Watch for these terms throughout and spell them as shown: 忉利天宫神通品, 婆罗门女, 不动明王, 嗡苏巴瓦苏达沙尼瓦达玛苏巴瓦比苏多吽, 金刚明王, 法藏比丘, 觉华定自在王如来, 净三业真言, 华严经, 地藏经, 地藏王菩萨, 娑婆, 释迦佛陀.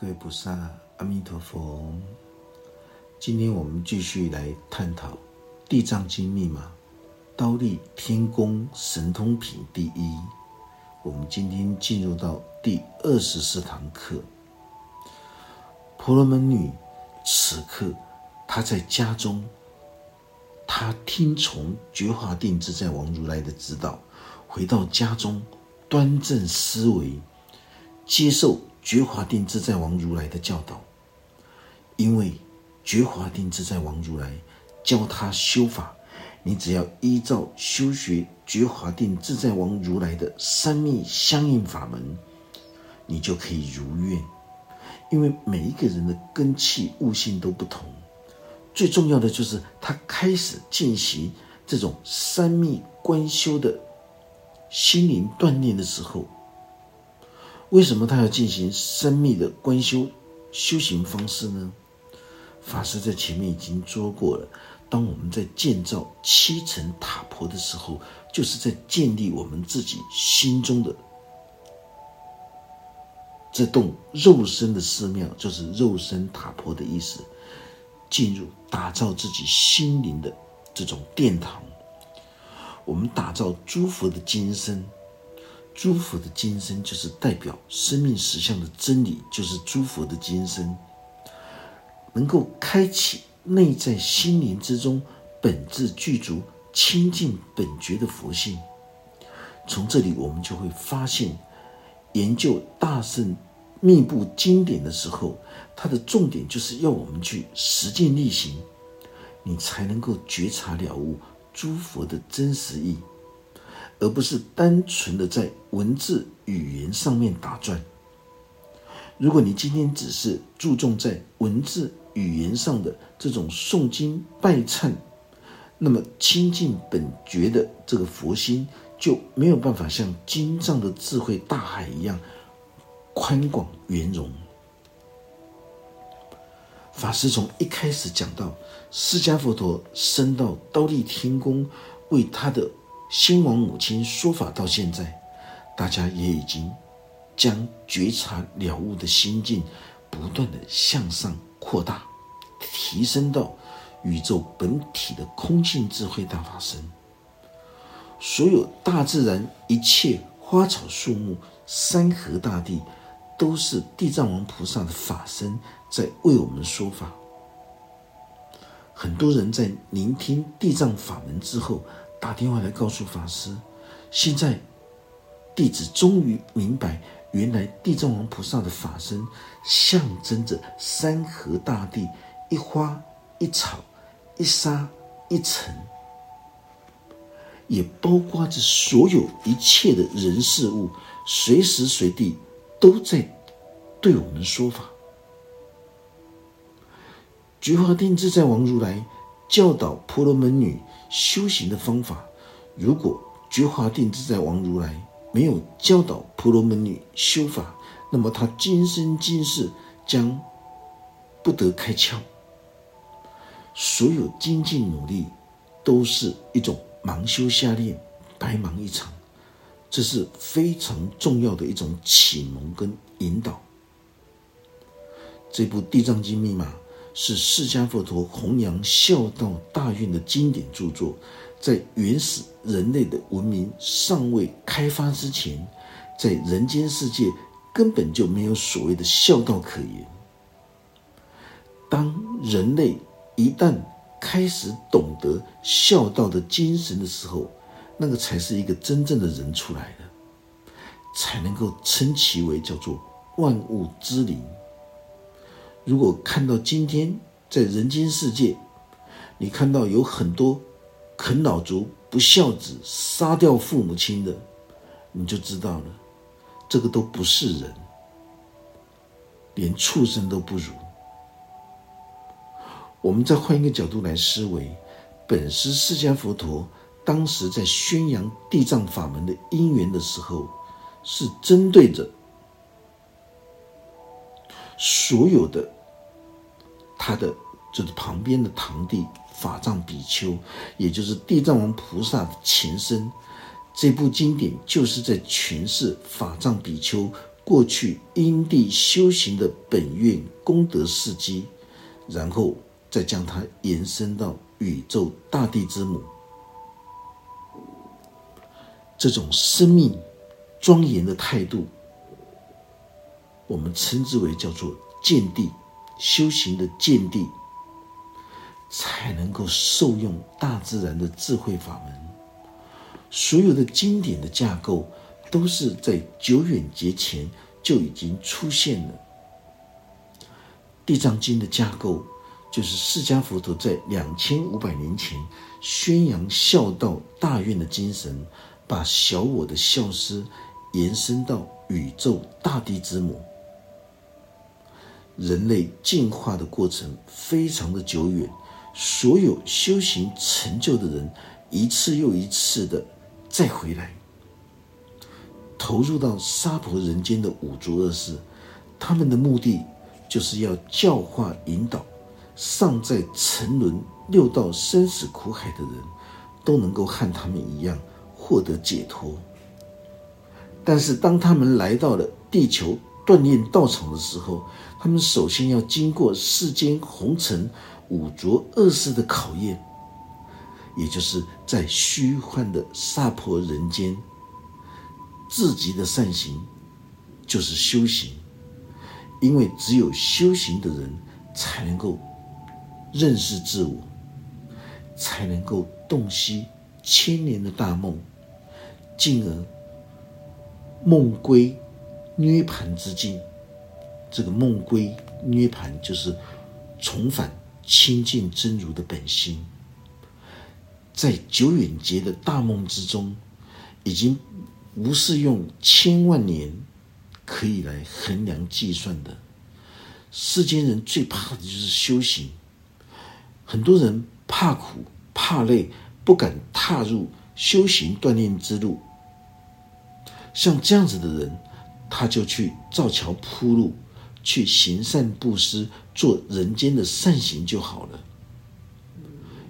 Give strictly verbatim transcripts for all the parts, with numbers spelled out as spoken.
各位菩萨，阿弥陀佛。今天我们继续来探讨《地藏经》密码，忉利天宫神通品第一。我们今天进入到第二十四堂课。婆罗门女此刻她在家中，她听从觉华定自在王如来的指导，回到家中端正思维，接受觉华定自在王如来的教导。因为觉华定自在王如来教他修法，你只要依照修学觉华定自在王如来的三密相应法门，你就可以如愿。因为每一个人的根器悟性都不同，最重要的就是他开始进行这种三密观修的心灵锻炼的时候，为什么他要进行三密的观修修行方式呢？法师在前面已经说过了，当我们在建造七层塔婆的时候，就是在建立我们自己心中的这栋肉身的寺庙，就是肉身塔婆的意思，进入打造自己心灵的这种殿堂。我们打造诸佛的金身，诸佛的金身就是代表生命实相的真理，就是诸佛的金身能够开启内在心灵之中本质具足清净本觉的佛性。从这里我们就会发现，研究大乘密部经典的时候，它的重点就是要我们去实践力行，你才能够觉察了悟诸佛的真实意，而不是单纯的在文字语言上面打转。如果你今天只是注重在文字语言上的这种诵经拜忏，那么清净本觉的这个佛心就没有办法像经藏的智慧大海一样宽广圆融。法师从一开始讲到释迦佛陀升到忉利天宫为他的先王母亲说法到现在，大家也已经将觉察了悟的心境不断的向上扩大，提升到宇宙本体的空性智慧大法身。所有大自然一切花草树木山河大地，都是地藏王菩萨的法身在为我们说法。很多人在聆听地藏法门之后，打电话来告诉法师，现在弟子终于明白，原来地藏王菩萨的法身象征着山河大地，一花一草一沙一尘，也包括着所有一切的人事物，随时随地都在对我们说法。觉华定自在王如来教导婆罗门女修行的方法，如果觉华定自在王如来没有教导婆罗门女修法，那么她今生今世将不得开窍。所有精进努力都是一种盲修瞎练，白忙一场，这是非常重要的一种启蒙跟引导。这部《地藏经》密码是释迦佛陀弘扬孝道大运的经典著作，在原始人类的文明尚未开发之前，在人间世界根本就没有所谓的孝道可言。当人类一旦开始懂得孝道的精神的时候，那个才是一个真正的人出来的，才能够称其为叫做万物之灵。如果看到今天在人间世界，你看到有很多啃老族、不孝子、杀掉父母亲的，你就知道了，这个都不是人，连畜生都不如。我们再换一个角度来思维，本师释迦佛陀当时在宣扬地藏法门的因缘的时候，是针对着所有的他的就是旁边的堂弟法藏比丘，也就是地藏王菩萨的前身。这部经典就是在诠释法藏比丘过去因地修行的本愿功德事迹，然后再将它延伸到宇宙大地之母。这种生命庄严的态度，我们称之为叫做见地，修行的见地，才能够受用大自然的智慧法门。所有的经典的架构都是在久远劫前就已经出现了。地藏经的架构就是释迦佛陀在两千五百年前宣扬孝道大愿的精神，把小我的孝思延伸到宇宙大地之母。人类进化的过程非常的久远，所有修行成就的人一次又一次的再回来，投入到娑婆人间的五浊恶世，他们的目的就是要教化引导尚在沉沦六道生死苦海的人都能够和他们一样获得解脱。但是当他们来到了地球锻炼道场的时候，他们首先要经过世间红尘五浊恶世的考验，也就是在虚幻的娑婆人间，自己的善行就是修行，因为只有修行的人才能够认识自我，才能够洞悉千年的大梦，进而梦归涅槃之境。这个梦归涅槃就是重返清净真如的本心。在久远劫的大梦之中，已经不是用千万年可以来衡量计算的。世间人最怕的就是修行，很多人怕苦怕累，不敢踏入修行锻炼之路。像这样子的人，他就去造桥铺路，去行善布施，做人间的善行就好了。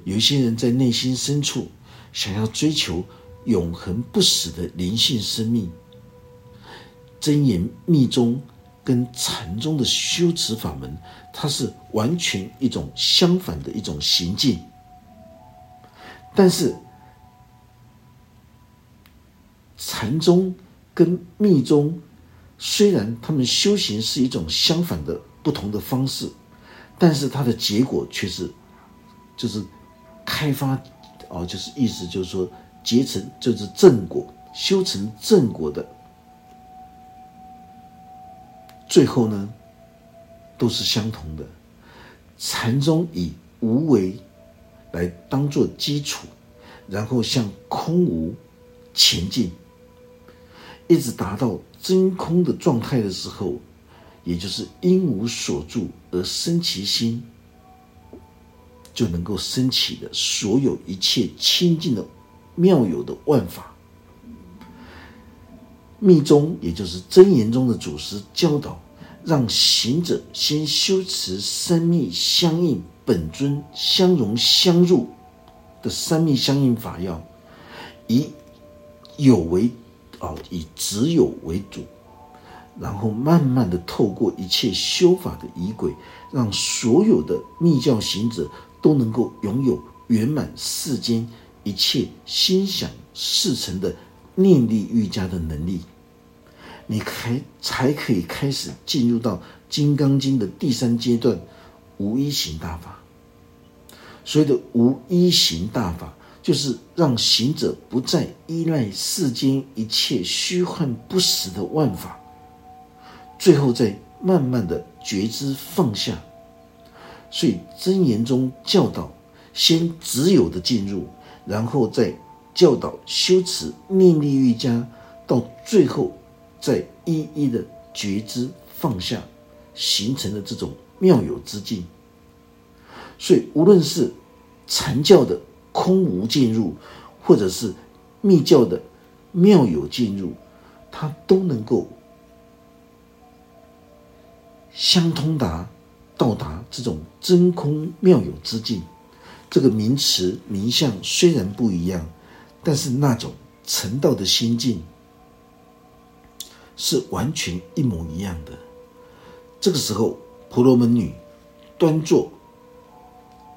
有一些人在内心深处想要追求永恒不死的灵性生命，真言密宗跟禅宗的修持法门，它是完全一种相反的一种行径。但是禅宗跟密宗虽然他们修行是一种相反的不同的方式，但是它的结果却是就是开发、哦、就是意思就是说结成就是正果，修成正果的最后呢都是相同的。禅宗以无为来当作基础，然后向空无前进，一直达到真空的状态的时候，也就是因无所住而生其心，就能够升起的所有一切清净的妙有的万法。密宗也就是真言中的祖师教导，让行者先修持三密相应本尊相融相入的三密相应法要，以有为、哦、以只有为主，然后慢慢的透过一切修法的仪轨，让所有的密教行者都能够拥有圆满世间一切心想事成的念力瑜伽的能力，你才可以开始进入到金刚经的第三阶段无一行大法。所谓的无一行大法，就是让行者不再依赖世间一切虚幻不实的万法，最后再慢慢的觉知放下。所以真言中教导先只有的进入，然后再教导修持念力瑜伽，到最后再一一的觉知放下，形成了这种妙有之境。所以无论是禅教的空无进入，或者是密教的妙有进入，它都能够相通达到达这种真空妙有之境。这个名词名相虽然不一样，但是那种成道的心境是完全一模一样的。这个时候婆罗门女端坐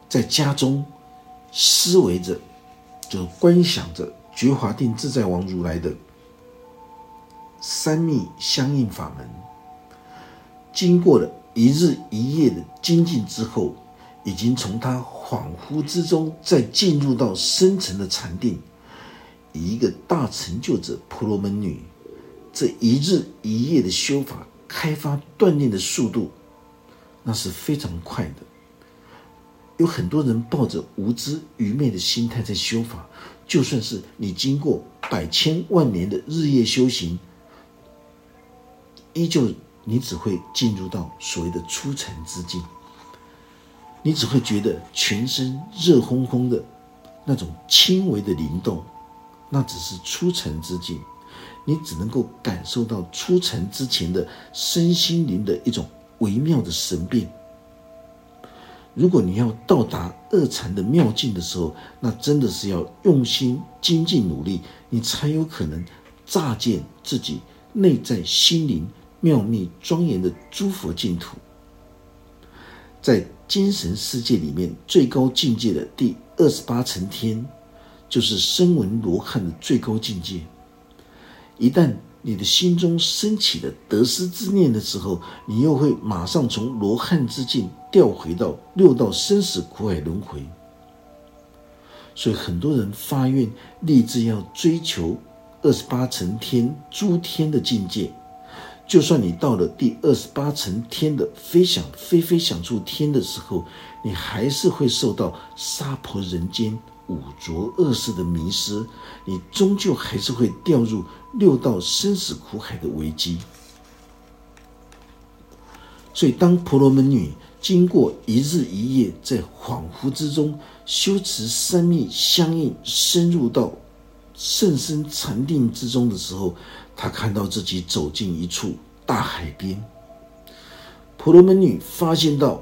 在家中，思维着，就观想着觉华定自在王如来的三密相应法门。经过了一日一夜的精进之后，已经从他恍惚之中再进入到深层的禅定，以一个大成就者婆罗门女这一日一夜的修法开发锻炼的速度，那是非常快的。有很多人抱着无知愚昧的心态在修法，就算是你经过百千万年的日夜修行，依旧你只会进入到所谓的初禅之境，你只会觉得全身热烘烘的那种轻微的灵动，那只是初禅之境。你只能够感受到出尘之前的身心灵的一种微妙的神变。如果你要到达二禅的妙境的时候，那真的是要用心精进努力，你才有可能乍见自己内在心灵妙密庄严的诸佛净土。在精神世界里面，最高境界的第二十八层天，就是声闻罗汉的最高境界。一旦你的心中升起了得失之念的时候，你又会马上从罗汉之境调回到六道生死苦海轮回。所以很多人发愿立志要追求二十八层天诸天的境界，就算你到了第二十八层天的非想非非想处天的时候，你还是会受到娑婆人间五浊恶世的迷失，你终究还是会掉入六道生死苦海的危机。所以当婆罗门女经过一日一夜在恍惚之中修持三密相应，深入到甚深禅定之中的时候，她看到自己走进一处大海边。婆罗门女发现到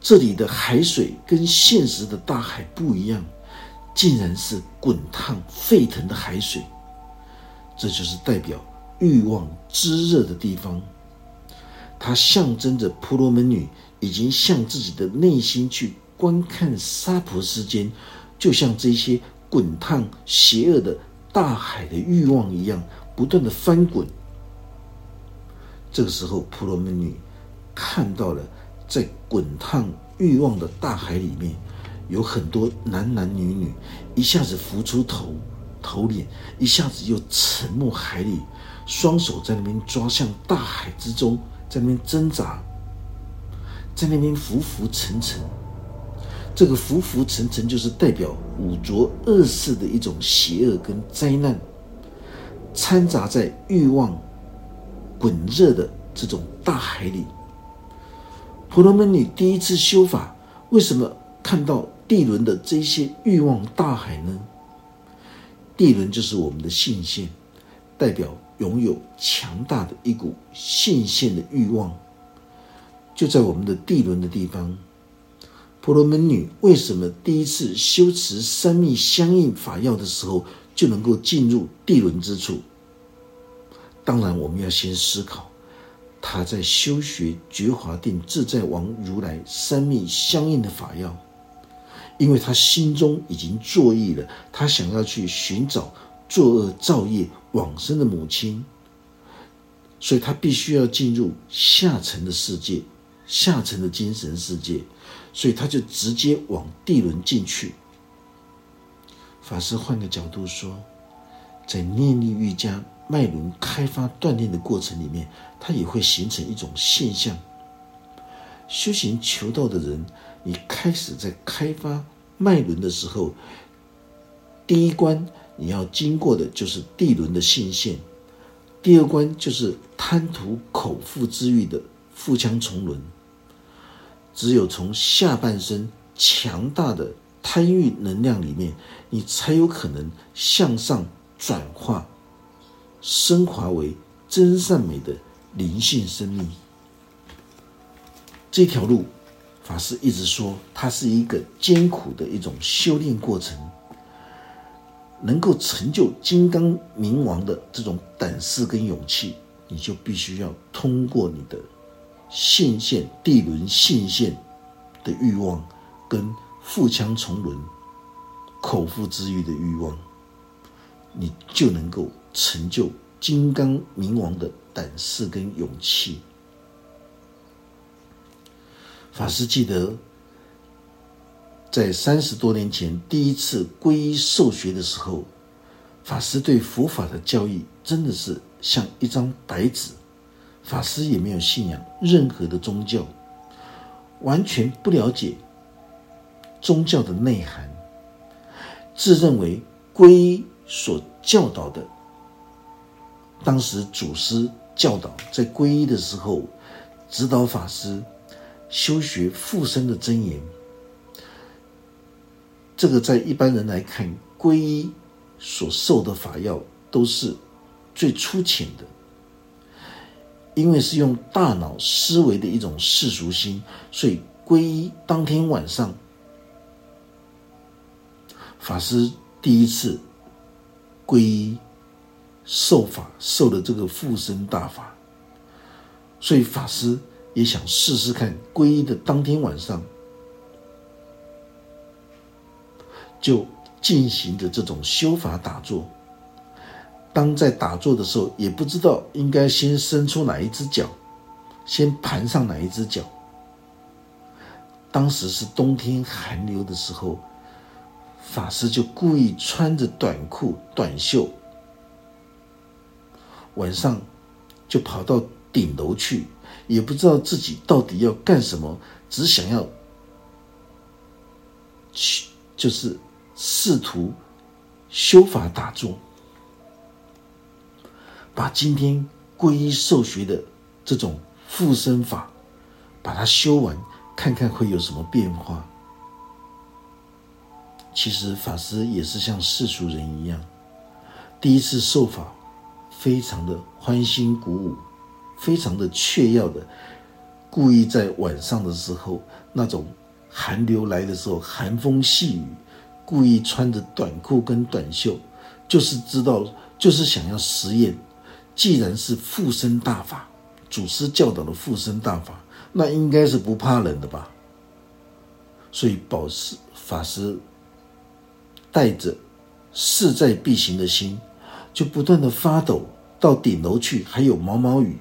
这里的海水跟现实的大海不一样，竟然是滚烫沸腾的海水，这就是代表欲望炙热的地方。它象征着婆罗门女已经向自己的内心去观看娑婆世间，就像这些滚烫邪恶的大海的欲望一样，不断的翻滚。这个时候婆罗门女看到了在滚烫欲望的大海里面，有很多男男女女一下子浮出头头脸，一下子又沉没海里，双手在那边抓向大海之中，在那边挣扎，在那边浮浮沉沉。这个浮浮沉沉就是代表五浊恶世的一种邪恶跟灾难，掺杂在欲望滚热的这种大海里。婆罗门女第一次修法，为什么看到地轮的这些欲望大海呢？地轮就是我们的性腺，代表拥有强大的一股性腺的欲望，就在我们的地轮的地方。婆罗门女为什么第一次修持三密相应法要的时候就能够进入地轮之处？当然我们要先思考他在修学觉华定自在王如来三密相应的法要，因为他心中已经作意了，他想要去寻找作恶造业往生的母亲，所以他必须要进入下层的世界，下层的精神世界，所以他就直接往地轮进去。法师换个角度说，在念力瑜伽脉轮开发锻炼的过程里面，它也会形成一种现象。修行求道的人，你开始在开发脉轮的时候，第一关你要经过的就是地轮的性腺，第二关就是贪图口腹之欲的腹腔虫轮。只有从下半身强大的贪欲能量里面，你才有可能向上转化，升华为真善美的灵性生命。这条路法师一直说它是一个艰苦的一种修炼过程，能够成就金刚明王的这种胆识跟勇气，你就必须要通过你的性腺地轮性腺的欲望跟腹腔重轮口腹之欲的欲望，你就能够成就金刚明王的胆识跟勇气。法师记得在三十多年前第一次皈依受学的时候，法师对佛法的教义真的是像一张白纸，法师也没有信仰任何的宗教，完全不了解宗教的内涵，自认为皈依所教导的，当时祖师教导在皈依的时候指导法师修学附身的真言，这个在一般人来看，皈依所受的法要都是最粗浅的，因为是用大脑思维的一种世俗心，所以皈依当天晚上，法师第一次皈依受法，受了这个附身大法，所以法师也想试试看皈依的当天晚上就进行着这种修法打坐。当在打坐的时候，也不知道应该先伸出哪一只脚，先盘上哪一只脚。当时是冬天寒流的时候，法师就故意穿着短裤短袖，晚上就跑到顶楼去，也不知道自己到底要干什么，只想要就是试图修法打坐，把今天皈依受学的这种附身法把它修完，看看会有什么变化。其实法师也是像世俗人一样，第一次受法非常的欢欣鼓舞，非常的雀跃的，故意在晚上的时候，那种寒流来的时候，寒风细雨，故意穿着短裤跟短袖，就是知道，就是想要实验，既然是附身大法，祖师教导的附身大法，那应该是不怕冷的吧。所以保师法师带着势在必行的心，就不断的发抖，到顶楼去，还有毛毛雨，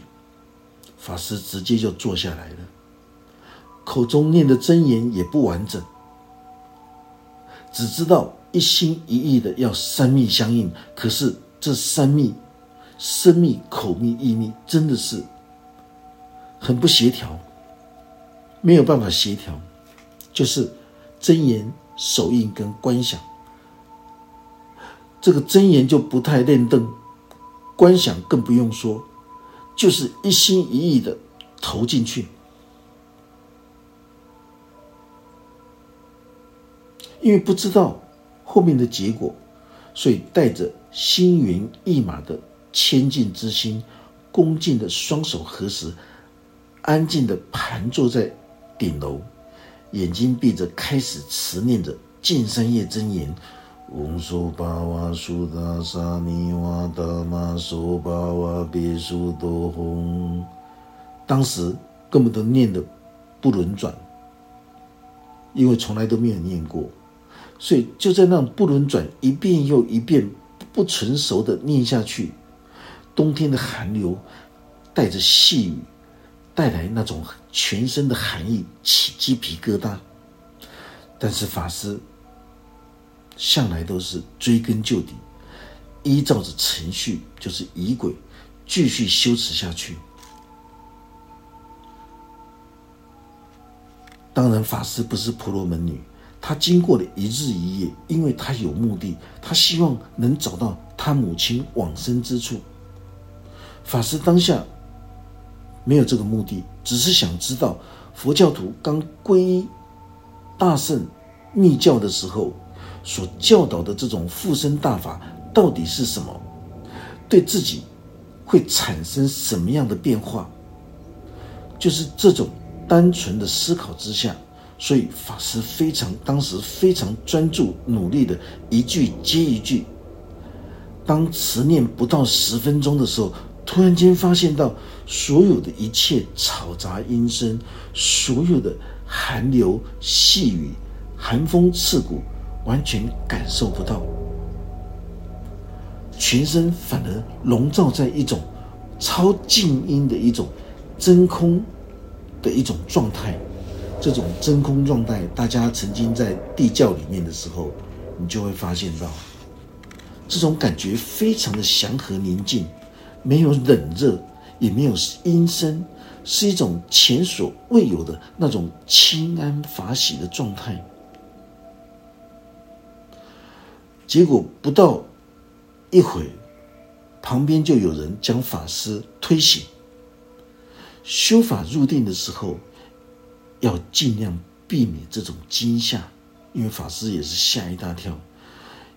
法师直接就坐下来了，口中念的真言也不完整，只知道一心一意的要三密相应，可是这三密，身密、口密、意密，真的是很不协调，没有办法协调，就是真言、手印跟观想。这个真言就不太认真，观想更不用说，就是一心一意的投进去。因为不知道后面的结果，所以带着心猿意马的谦敬之心，恭敬的双手合十，安静的盘坐在顶楼，眼睛闭着，开始持念着净三业真言：嗡苏巴瓦苏达沙尼瓦达玛苏巴瓦比苏多吽。当时根本都念得不轮转，因为从来都没有念过，所以就在那不轮转一遍又一遍不成熟的念下去，冬天的寒流带着细雨，带来那种全身的寒意，起鸡皮疙瘩。但是法师向来都是追根究底，依照着程序，就是仪轨继续修持下去。当然法师不是婆罗门女，他经过了一日一夜，因为他有目的，他希望能找到他母亲往生之处。法师当下没有这个目的，只是想知道佛教徒刚皈依大乘密教的时候所教导的这种附身大法到底是什么，对自己会产生什么样的变化。就是这种单纯的思考之下，所以法师非常当时非常专注努力的一句接一句，当持念不到十分钟的时候，突然间发现到所有的一切吵杂音声，所有的寒流细雨、寒风刺骨，完全感受不到，全身反而笼罩在一种超静音的一种真空的一种状态。这种真空状态，大家曾经在地窖里面的时候，你就会发现到这种感觉非常的祥和宁静，没有冷热，也没有阴声，是一种前所未有的那种清安法喜的状态。结果不到一会，旁边就有人将法师推醒。修法入定的时候，要尽量避免这种惊吓，因为法师也是吓一大跳。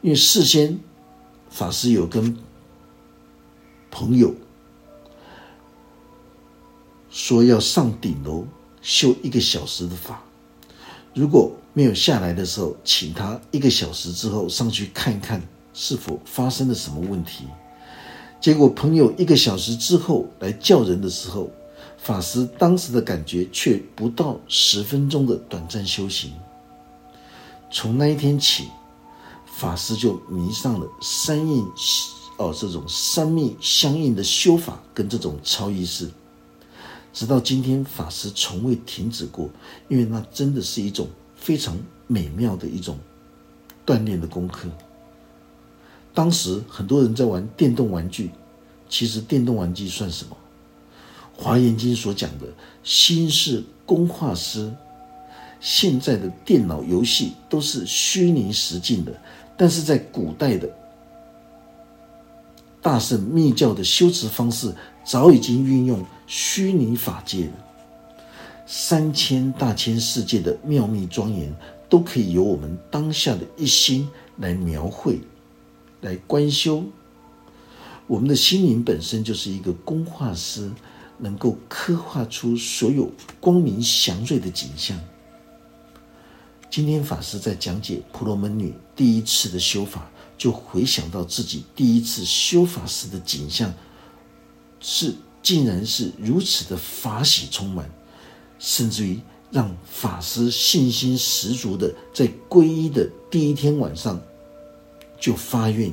因为事先法师有跟朋友说要上顶楼修一个小时的法，如果没有下来的时候，请他一个小时之后上去看一看是否发生了什么问题。结果朋友一个小时之后来叫人的时候，法师当时的感觉却不到十分钟的短暂修行。从那一天起，法师就迷上了三印哦，这种三密相应的修法跟这种超意识，直到今天法师从未停止过，因为那真的是一种非常美妙的一种锻炼的功课。当时很多人在玩电动玩具，其实电动玩具算什么？华严经所讲的心是工画师，现在的电脑游戏都是虚拟实境的，但是在古代的大乘密教的修持方式早已经运用虚拟法界了。三千大千世界的妙密庄严都可以由我们当下的一心来描绘来观修。我们的心灵本身就是一个工画师，能够刻画出所有光明祥瑞的景象。今天法师在讲解婆罗门女第一次的修法，就回想到自己第一次修法时的景象，是竟然是如此的法喜充满，甚至于让法师信心十足的在皈依的第一天晚上就发愿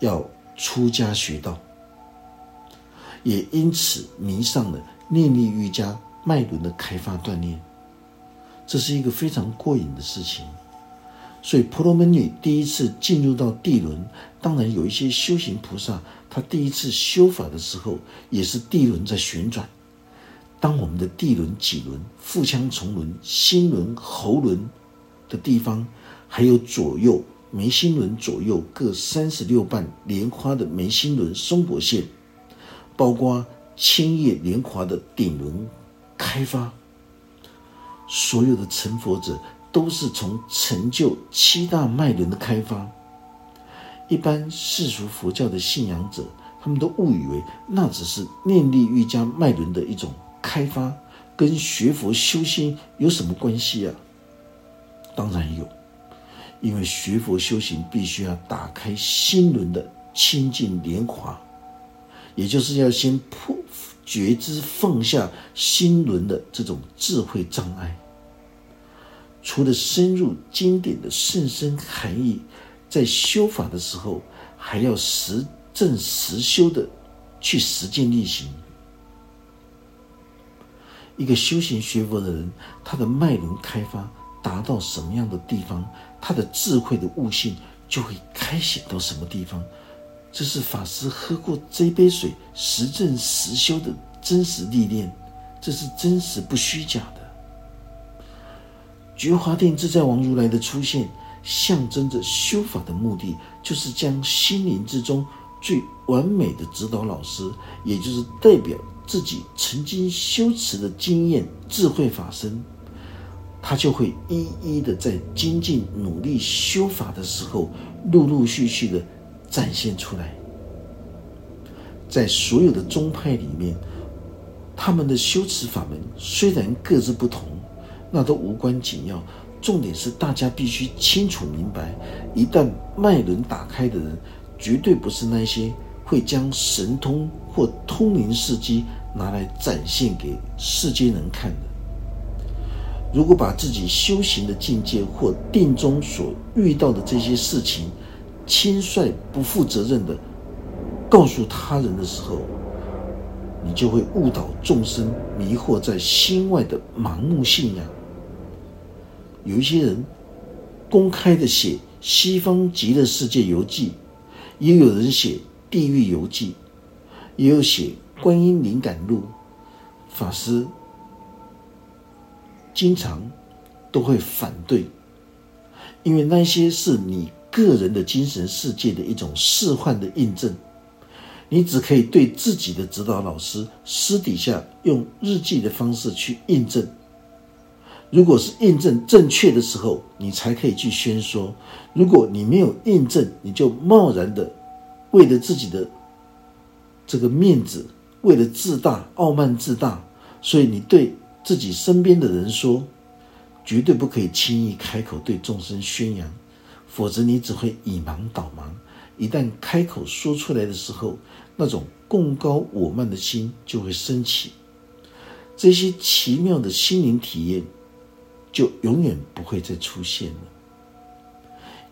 要出家学道，也因此迷上了念力瑜伽脉轮的开发锻炼，这是一个非常过瘾的事情。所以婆罗门女第一次进入到地轮，当然有一些修行菩萨，他第一次修法的时候也是地轮在旋转。当我们的地轮、脊轮、腹腔重轮、心轮、喉轮的地方，还有左右眉心轮左右各三十六瓣莲花的眉心轮松果线，包括千叶莲华的顶轮开发，所有的成佛者都是从成就七大脉轮的开发。一般世俗佛教的信仰者，他们都误以为那只是念力瑜伽脉轮的一种开发，跟学佛修心有什么关系啊？当然有，因为学佛修行必须要打开心轮的清净莲华，也就是要先破觉知放下心轮的这种智慧障碍。除了深入经典的甚深含义，在修法的时候还要实证实修的去实践力行。一个修行学佛的人，他的脉轮开发达到什么样的地方，他的智慧的悟性就会开显到什么地方。这是法师喝过这杯水实证实修的真实历练，这是真实不虚假的。觉华定自在王如来的出现，象征着修法的目的就是将心灵之中最完美的指导老师，也就是代表自己曾经修持的经验智慧法身，他就会一一的在精进努力修法的时候陆陆续续的展现出来。在所有的宗派里面，他们的修持法门虽然各自不同，那都无关紧要，重点是大家必须清楚明白，一旦脉轮打开的人绝对不是那些会将神通或通灵事迹拿来展现给世间人看的。如果把自己修行的境界或定中所遇到的这些事情轻率不负责任的告诉他人的时候，你就会误导众生，迷惑在心外的盲目信仰。有一些人公开的写西方极乐世界游记，也有人写地狱游记，也有写观音灵感录。法师经常都会反对，因为那些是你个人的精神世界的一种示幻的印证，你只可以对自己的指导老师私底下用日记的方式去印证。如果是印证正确的时候，你才可以去宣说，如果你没有印证，你就贸然的为了自己的这个面子，为了自大，傲慢自大，所以你对自己身边的人说，绝对不可以轻易开口对众生宣扬，否则你只会以盲导盲。一旦开口说出来的时候，那种共高我慢的心就会升起，这些奇妙的心灵体验就永远不会再出现了。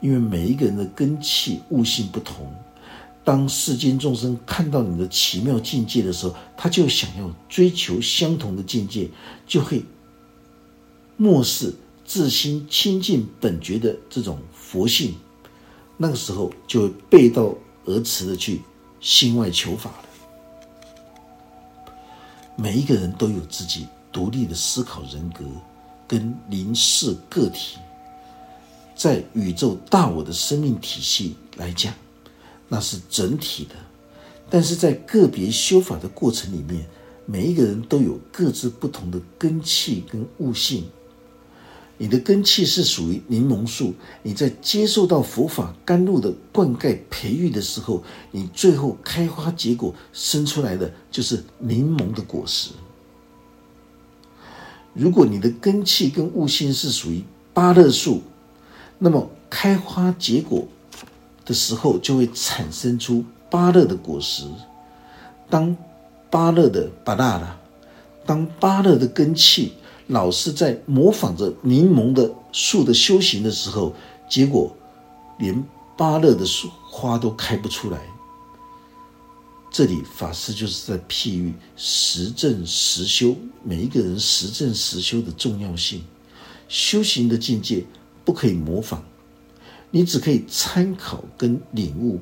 因为每一个人的根器悟性不同，当世间众生看到你的奇妙境界的时候，他就想要追求相同的境界，就会漠视自心清净本觉的这种佛性，那个时候就会背道而驰的去心外求法了。每一个人都有自己独立的思考人格跟灵视个体，在宇宙大我的生命体系来讲，那是整体的，但是在个别修法的过程里面，每一个人都有各自不同的根器跟悟性。你的根器是属于柠檬树，你在接受到佛法甘露的灌溉培育的时候，你最后开花结果生出来的就是柠檬的果实。如果你的根器跟悟性是属于芭乐树，那么开花结果的时候就会产生出芭乐的果实。当芭乐的芭乐啦，当芭乐的根器老是在模仿着柠檬的树的修行的时候，结果连芭乐的树花都开不出来。这里法师就是在譬喻实证实修，每一个人实证实修的重要性。修行的境界不可以模仿，你只可以参考跟领悟。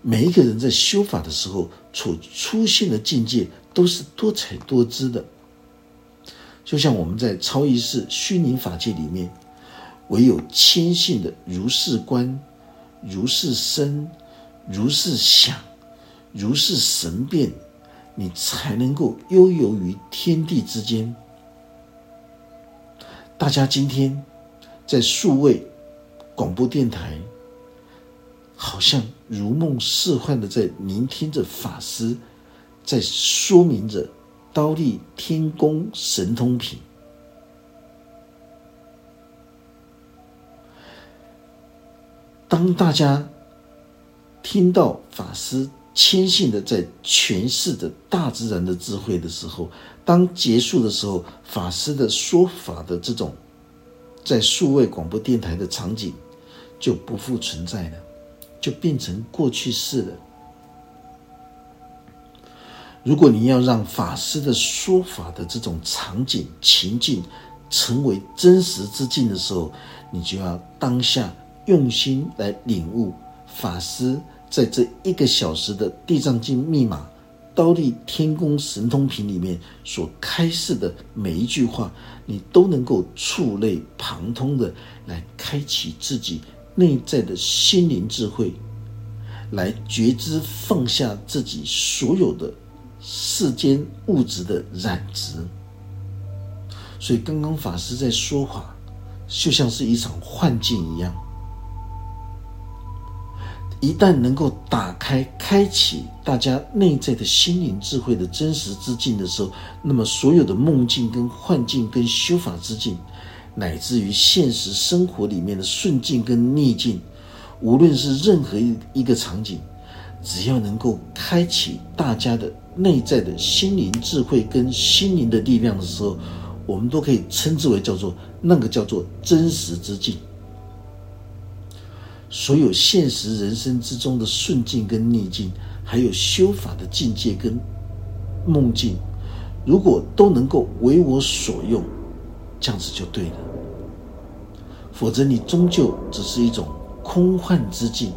每一个人在修法的时候所出现的境界都是多彩多姿的，就像我们在超意识虚拟法界里面，唯有清性的如是观、如是身、如是想、如是神变，你才能够悠游于天地之间。大家今天在数位广播电台好像如梦似幻的在聆听着法师在说明着忉利天宫神通品。当大家听到法师谦信的在诠释着大自然的智慧的时候，当结束的时候，法师的说法的这种在数位广播电台的场景就不复存在了，就变成过去式了。如果你要让法师的说法的这种场景情境成为真实之境的时候，你就要当下用心来领悟法师在这一个小时的地藏经密码忉利天宫神通品里面所开示的每一句话，你都能够触类旁通的来开启自己内在的心灵智慧，来觉知放下自己所有的世间物质的染执。所以刚刚法师在说法就像是一场幻境一样，一旦能够打开开启大家内在的心灵智慧的真实之境的时候，那么所有的梦境跟幻境跟修法之境，乃至于现实生活里面的顺境跟逆境，无论是任何一个场景，只要能够开启大家的内在的心灵智慧跟心灵的力量的时候，我们都可以称之为叫做那个叫做真实之境。所有现实人生之中的顺境跟逆境，还有修法的境界跟梦境，如果都能够为我所用，这样子就对了。否则你终究只是一种空幻之境。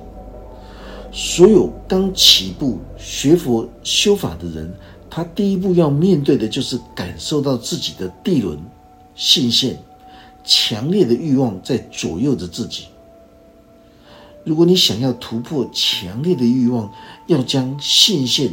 所有刚起步学佛修法的人，他第一步要面对的就是感受到自己的地轮、性线，强烈的欲望在左右着自己。如果你想要突破强烈的欲望，要将性线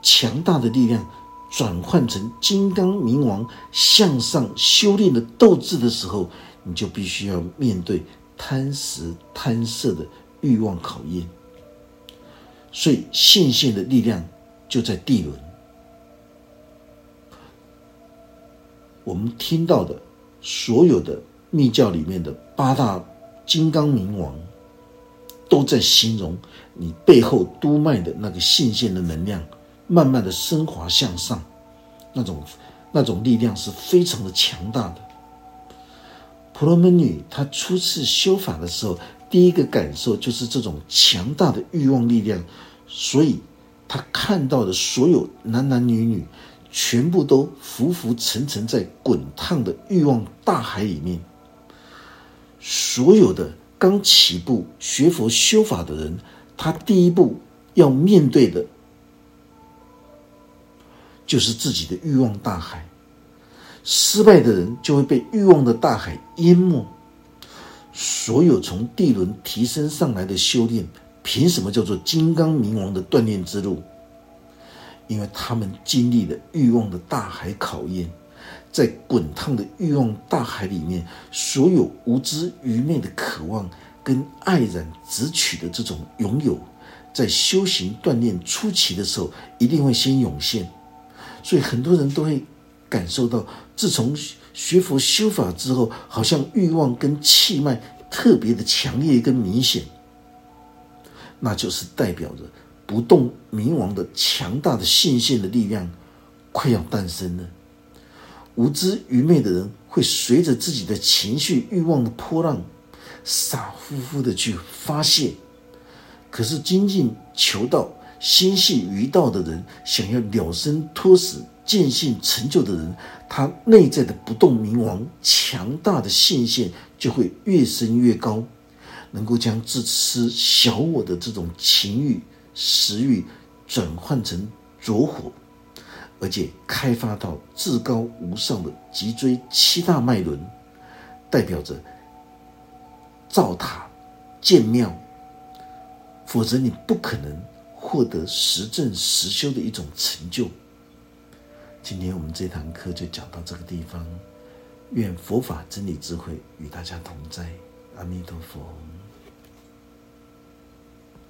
强大的力量转换成金刚明王向上修炼的斗志的时候，你就必须要面对贪食贪色的欲望考验。所以性线的力量就在地轮。我们听到的所有的密教里面的八大金刚明王，都在形容你背后督脉的那个性线的能量慢慢的升华向上，那种那种力量是非常的强大的。婆罗门女她初次修法的时候，第一个感受就是这种强大的欲望力量，所以她看到的所有男男女女全部都浮浮沉沉在滚烫的欲望大海里面。所有的刚起步学佛修法的人，他第一步要面对的就是自己的欲望大海。失败的人就会被欲望的大海淹没。所有从地轮提升上来的修炼，凭什么叫做金刚明王的锻炼之路？因为他们经历了欲望的大海考验，在滚烫的欲望大海里面，所有无知愚昧的渴望跟黯然直取的这种拥有，在修行锻炼初期的时候一定会先涌现。所以很多人都会感受到，自从学佛修法之后，好像欲望跟气脉特别的强烈跟明显，那就是代表着不动明王的强大的性线的力量快要诞生了。无知愚昧的人会随着自己的情绪欲望的波浪傻乎乎的去发泄，可是精进求道心系于道的人，想要了生脱死见性成就的人，他内在的不动明王强大的性线就会越升越高，能够将自私小我的这种情欲食欲转换成着火，而且开发到至高无上的脊椎七大脉轮，代表着造塔建庙。否则你不可能获得实证实修的一种成就。今天我们这堂课就讲到这个地方，愿佛法真理智慧与大家同在。阿弥陀佛。